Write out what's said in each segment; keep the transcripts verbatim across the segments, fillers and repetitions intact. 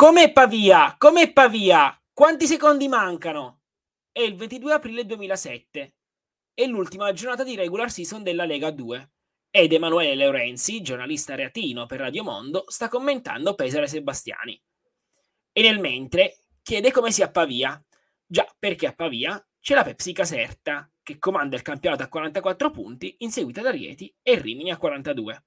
Come Pavia, come Pavia, quanti secondi mancano? È il ventidue aprile duemilasette, è l'ultima giornata di regular season della Lega due ed Emanuele Laurenzi, giornalista reatino per Radio Mondo, sta commentando Pesare Sebastiani. E nel mentre chiede come sia Pavia, già perché a Pavia c'è la Pepsi Caserta, che comanda il campionato a quarantaquattro punti, inseguita da Rieti e Rimini a quarantadue.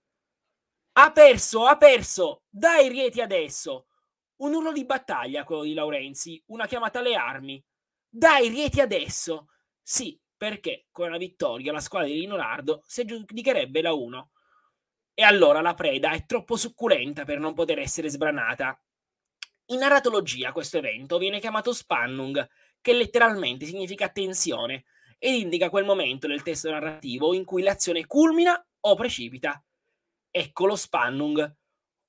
Ha perso, ha perso, dai Rieti adesso! Un urlo di battaglia quello di Laurenzi, una chiamata alle armi. Dai Rieti adesso! Sì, perché con la vittoria la squadra di Lino Lardo si aggiudicherebbe la uno. E allora la preda è troppo succulenta per non poter essere sbranata. In narratologia questo evento viene chiamato Spannung, che letteralmente significa tensione, ed indica quel momento nel testo narrativo in cui l'azione culmina o precipita. Ecco lo Spannung.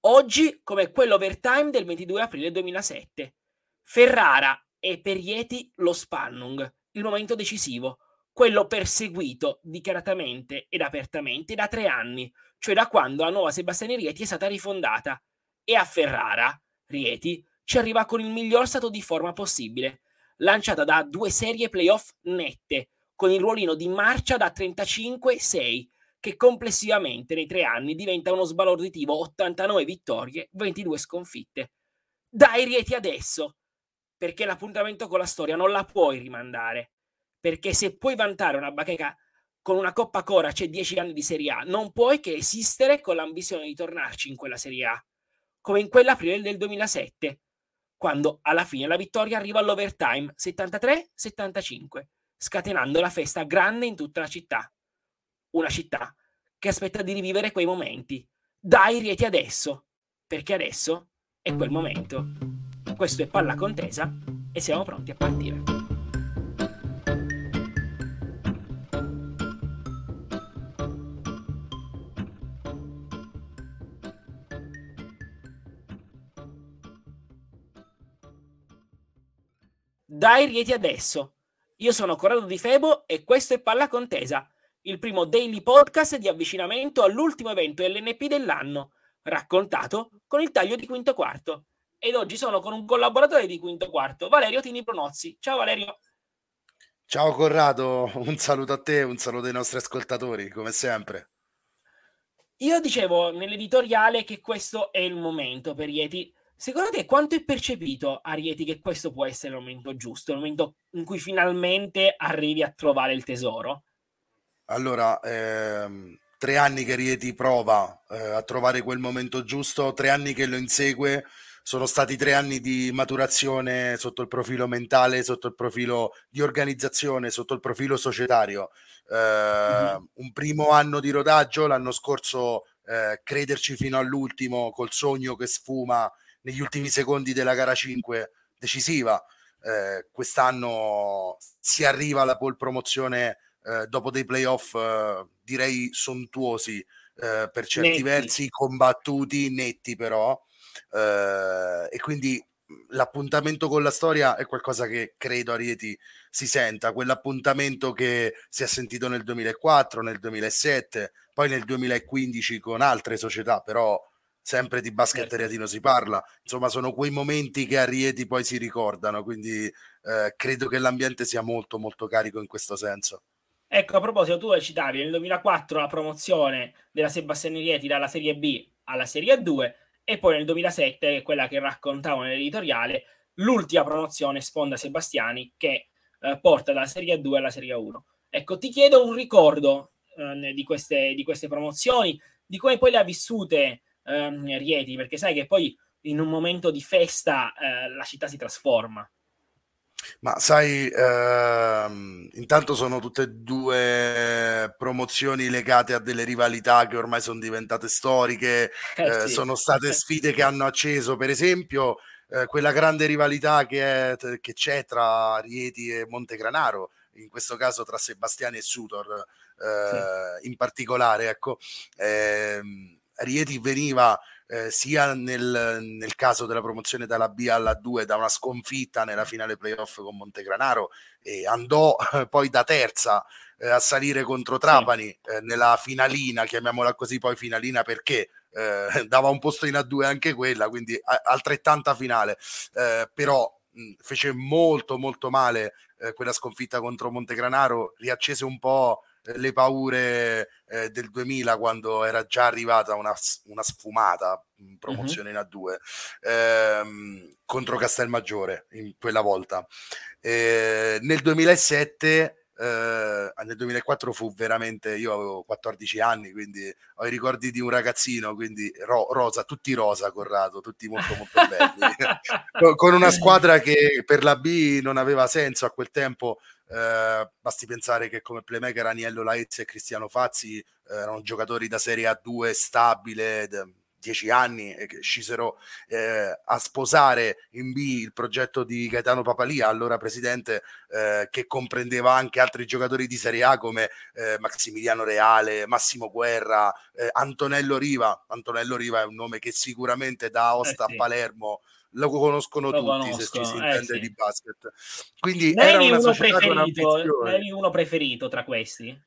Oggi come quello overtime del ventidue aprile duemilasette. Ferrara è per Rieti lo Spannung, il momento decisivo, quello perseguito dichiaratamente ed apertamente da tre anni, cioè da quando la nuova Sebastiani Rieti è stata rifondata. E a Ferrara, Rieti, ci arriva con il miglior stato di forma possibile, lanciata da due serie playoff nette, con il ruolino di marcia da trentacinque sei, che complessivamente nei tre anni diventa uno sbalorditivo ottantanove vittorie, ventidue sconfitte. Dai Rieti adesso, perché l'appuntamento con la storia non la puoi rimandare, perché se puoi vantare una bacheca con una Coppa Cora c'è dieci anni di Serie A, non puoi che esistere con l'ambizione di tornarci in quella Serie A, come in quell'aprile del duemilasette, quando alla fine la vittoria arriva all'overtime settantatré settantacinque, scatenando la festa grande in tutta la città. Una città che aspetta di rivivere quei momenti. Dai Rieti adesso, perché adesso è quel momento. Questo è Palla Contesa e siamo pronti a partire. Dai Rieti adesso. Io sono Corrado Di Febo e questo è Palla Contesa, il primo daily podcast di avvicinamento all'ultimo evento L N P dell'anno, raccontato con il taglio di Quinto Quarto. Ed oggi sono con un collaboratore di Quinto Quarto, Valerio Tini Brunozzi. Ciao Valerio. Ciao Corrado, un saluto a te, un saluto ai nostri ascoltatori, come sempre. Io dicevo nell'editoriale che questo è il momento per Rieti. Secondo te quanto è percepito a Rieti che questo può essere il momento giusto, il momento in cui finalmente arrivi a trovare il tesoro? Allora, ehm, tre anni che Rieti prova eh, a trovare quel momento giusto, tre anni che lo insegue, sono stati tre anni di maturazione sotto il profilo mentale, sotto il profilo di organizzazione, sotto il profilo societario. Eh, mm-hmm. Un primo anno di rodaggio, l'anno scorso eh, crederci fino all'ultimo col sogno che sfuma negli ultimi secondi della gara cinque decisiva. Eh, quest'anno si arriva alla pole promozione Eh, dopo dei playoff eh, direi sontuosi eh, per certi netti. versi, combattuti, netti però, eh, e quindi l'appuntamento con la storia è qualcosa che credo a Rieti si senta, quell'appuntamento che si è sentito nel duemilaquattro, nel duemilasette, poi nel duemilaquindici con altre società, però sempre di basket rietino si parla, insomma sono quei momenti che a Rieti poi si ricordano, quindi eh, credo che l'ambiente sia molto molto carico in questo senso. Ecco, a proposito, tu citavi nel duemilaquattro la promozione della Sebastiani Rieti dalla Serie B alla Serie A due e poi nel duemilasette, quella che raccontavo nell'editoriale, l'ultima promozione sponda Sebastiani che eh, porta dalla Serie A due alla Serie A uno. Ecco, ti chiedo un ricordo eh, di, queste, di queste promozioni, di come poi le ha vissute eh, Rieti, perché sai che poi in un momento di festa eh, la città si trasforma. Ma sai, ehm, intanto sono tutte e due promozioni legate a delle rivalità che ormai sono diventate storiche, eh, eh, sì. Sono state sfide che hanno acceso, per esempio, eh, quella grande rivalità che, è, che c'è tra Rieti e Montegranaro, in questo caso tra Sebastiani e Sutor, eh, sì. In particolare, ecco, eh, Rieti veniva... Eh, sia nel, nel caso della promozione dalla B alla A due da una sconfitta nella finale playoff con Montegranaro e andò eh, poi da terza eh, a salire contro Trapani eh, nella finalina, chiamiamola così, poi finalina perché eh, dava un postino a due anche quella, quindi a- altrettanta finale, eh, però mh, fece molto molto male eh, quella sconfitta contro Montegranaro, riaccese un po' le paure eh, del duemila, quando era già arrivata una, una sfumata promozione mm-hmm. in A due ehm, contro Castelmaggiore in quella volta. Eh, nel duemilasette eh, nel duemilaquattro fu veramente, io avevo quattordici anni, quindi ho i ricordi di un ragazzino, quindi ro- rosa, tutti rosa, Corrado, tutti molto molto belli con una squadra che per la B non aveva senso a quel tempo. Eh, basti pensare che come playmaker Aniello Laezza e Cristiano Fazzi eh, erano giocatori da Serie A due stabile, dieci anni, e che scisero eh, a sposare in B il progetto di Gaetano Papalia, allora presidente, eh, che comprendeva anche altri giocatori di Serie A come eh, Maximiliano Reale, Massimo Guerra, eh, Antonello Riva. Antonello Riva è un nome che sicuramente da Aosta eh sì. a Palermo lo conoscono lo tutti conosco, se ci si intende eh sì. di basket, quindi ne era una uno preferito, ne uno preferito tra questi?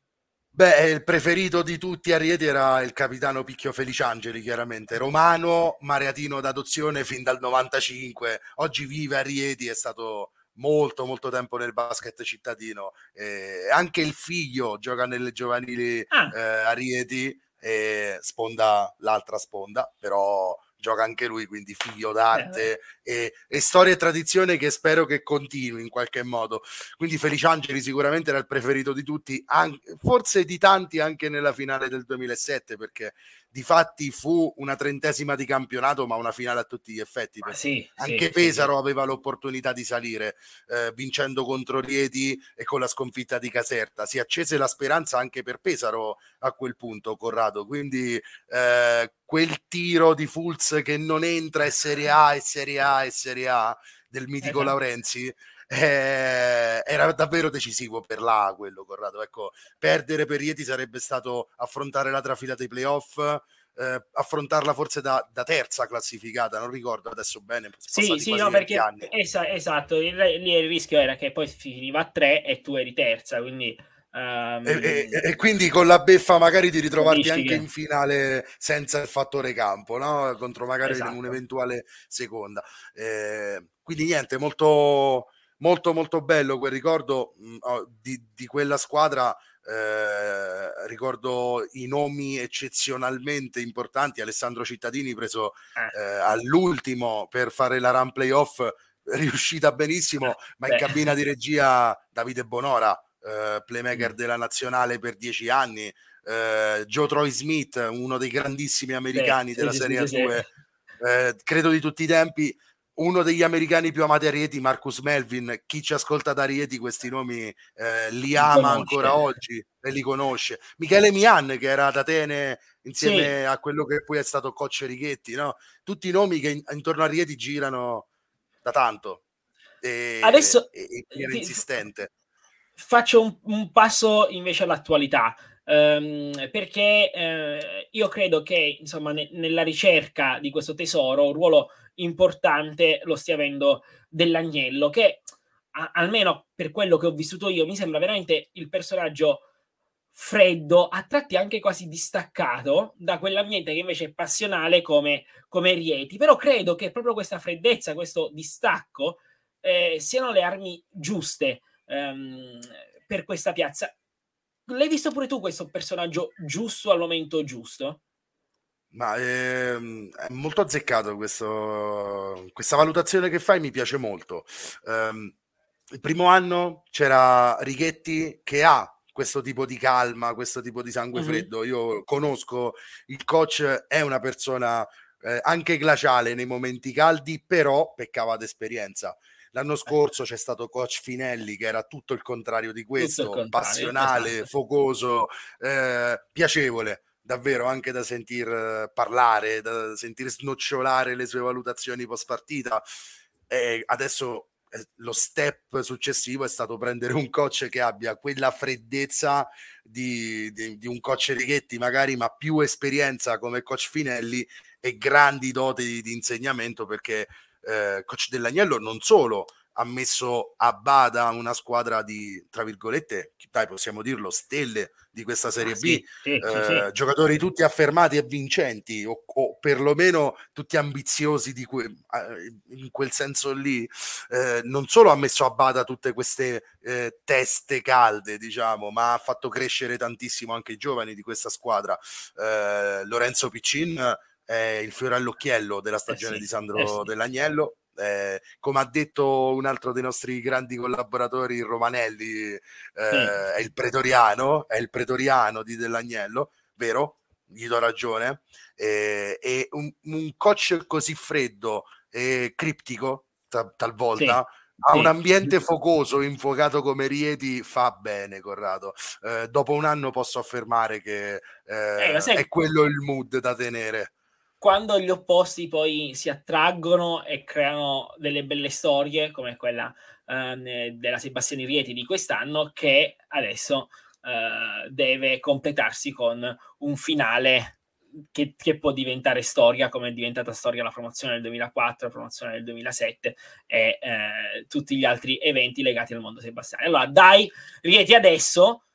Beh, il preferito di tutti a Rieti era il capitano Picchio Feliciangeli, chiaramente romano, mariatino d'adozione fin dal novantacinque, oggi vive a Rieti, è stato molto molto tempo nel basket cittadino, eh, anche il figlio gioca nelle giovanili ah. eh, a Rieti, eh, sponda, l'altra sponda, però gioca anche lui, quindi figlio d'arte eh, eh. E, e storia e tradizione che spero che continui in qualche modo, quindi Feliciangeli sicuramente era il preferito di tutti, anche, forse di tanti anche nella finale del duemilasette, perché di fatti fu una trentesima di campionato ma una finale a tutti gli effetti, perché sì, anche sì, Pesaro sì. aveva l'opportunità di salire eh, vincendo contro Rieti e con la sconfitta di Caserta si accese la speranza anche per Pesaro a quel punto, Corrado, quindi eh, quel tiro di Fulz che non entra è Serie A, è Serie A, è Serie A del mitico eh, Laurenzi eh, era davvero decisivo per l'A, quello, Corrado, ecco, perdere per Rieti sarebbe stato affrontare la trafilata ai playoff, eh, affrontarla forse da, da terza classificata, non ricordo adesso bene, sì, sì, no, perché anni. Es- esatto, lì il, il rischio era che poi finiva a tre e tu eri terza, quindi Um, e, e, e quindi con la beffa magari di ritrovarti anche in finale senza il fattore campo, no? Contro magari esatto. un'eventuale seconda, eh, quindi niente, molto molto molto bello quel ricordo mh, di, di quella squadra. Eh, ricordo i nomi eccezionalmente importanti, Alessandro Cittadini preso eh, all'ultimo per fare la run playoff, riuscita benissimo, ma Beh. in cabina di regia Davide Bonora, Uh, playmaker della nazionale per dieci anni, uh, Joe Troy Smith, uno dei grandissimi americani Beh, della Serie A due, uh, credo di tutti i tempi, uno degli americani più amati a Rieti, Marcus Melvin. Chi ci ascolta da Rieti questi nomi eh, li ama ancora oggi e li conosce. Michele Mian, che era ad Atene insieme sì. a quello che poi è stato coach Righetti, no? Tutti i nomi che in- intorno a Rieti girano da tanto e, adesso e, e era insistente. Faccio un, un passo invece all'attualità, ehm, perché eh, io credo che insomma ne, nella ricerca di questo tesoro un ruolo importante lo stia avendo Dell'Agnello, che a, almeno per quello che ho vissuto io mi sembra veramente il personaggio freddo, a tratti anche quasi distaccato da quell'ambiente che invece è passionale come, come Rieti, però credo che proprio questa freddezza, questo distacco eh, siano le armi giuste per questa piazza. L'hai visto pure tu questo personaggio giusto al momento giusto? Ma ehm, è molto azzeccato questo, questa valutazione che fai, mi piace molto. Um, il primo anno c'era Righetti che ha questo tipo di calma, questo tipo di sangue mm-hmm. freddo. Io conosco il coach, è una persona eh, anche glaciale nei momenti caldi, però peccava d'esperienza. L'anno scorso c'è stato coach Finelli che era tutto il contrario di questo, contrario, passionale, esatto. focoso, eh, piacevole davvero anche da sentir parlare, da sentir snocciolare le sue valutazioni post partita. E adesso eh, lo step successivo è stato prendere un coach che abbia quella freddezza di, di, di un coach Righetti magari, ma più esperienza come coach Finelli e grandi doti di, di insegnamento, perché Eh, coach Dell'Agnello non solo ha messo a bada una squadra di, tra virgolette, dai, possiamo dirlo, stelle di questa Serie ah, B, sì, sì, eh, sì, sì. giocatori tutti affermati e vincenti, o, o perlomeno tutti ambiziosi di que- in quel senso lì, eh, non solo ha messo a bada tutte queste eh, teste calde, diciamo, ma ha fatto crescere tantissimo anche i giovani di questa squadra. Eh, Lorenzo Piccin è il fiore all'occhiello della stagione eh sì, di Sandro eh sì. Dell'Agnello. Eh, come ha detto un altro dei nostri grandi collaboratori, Romanelli, eh, sì. è il pretoriano, è il pretoriano di Dell'Agnello, vero? Gli do ragione. Eh, e un, un coach così freddo e criptico ta- talvolta sì. a un ambiente focoso, infuocato come Rieti, fa bene, Corrado. Eh, dopo un anno posso affermare che eh, eh, è quello il mood da tenere. Quando gli opposti poi si attraggono e creano delle belle storie, come quella eh, della Sebastiani Rieti di quest'anno, che adesso eh, deve completarsi con un finale che, che può diventare storia, come è diventata storia la promozione del duemilaquattro, la promozione del duemilasette e eh, tutti gli altri eventi legati al mondo Sebastiani. Allora, dai, Rieti adesso,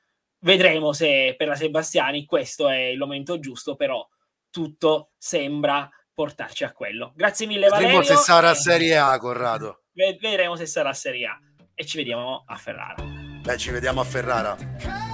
vedremo se per la Sebastiani questo è il momento giusto, però tutto sembra portarci a quello. Grazie mille, Valerio. Vedremo se sarà Serie A, Corrado. Vedremo se sarà Serie A. E ci vediamo a Ferrara. Beh, ci vediamo a Ferrara.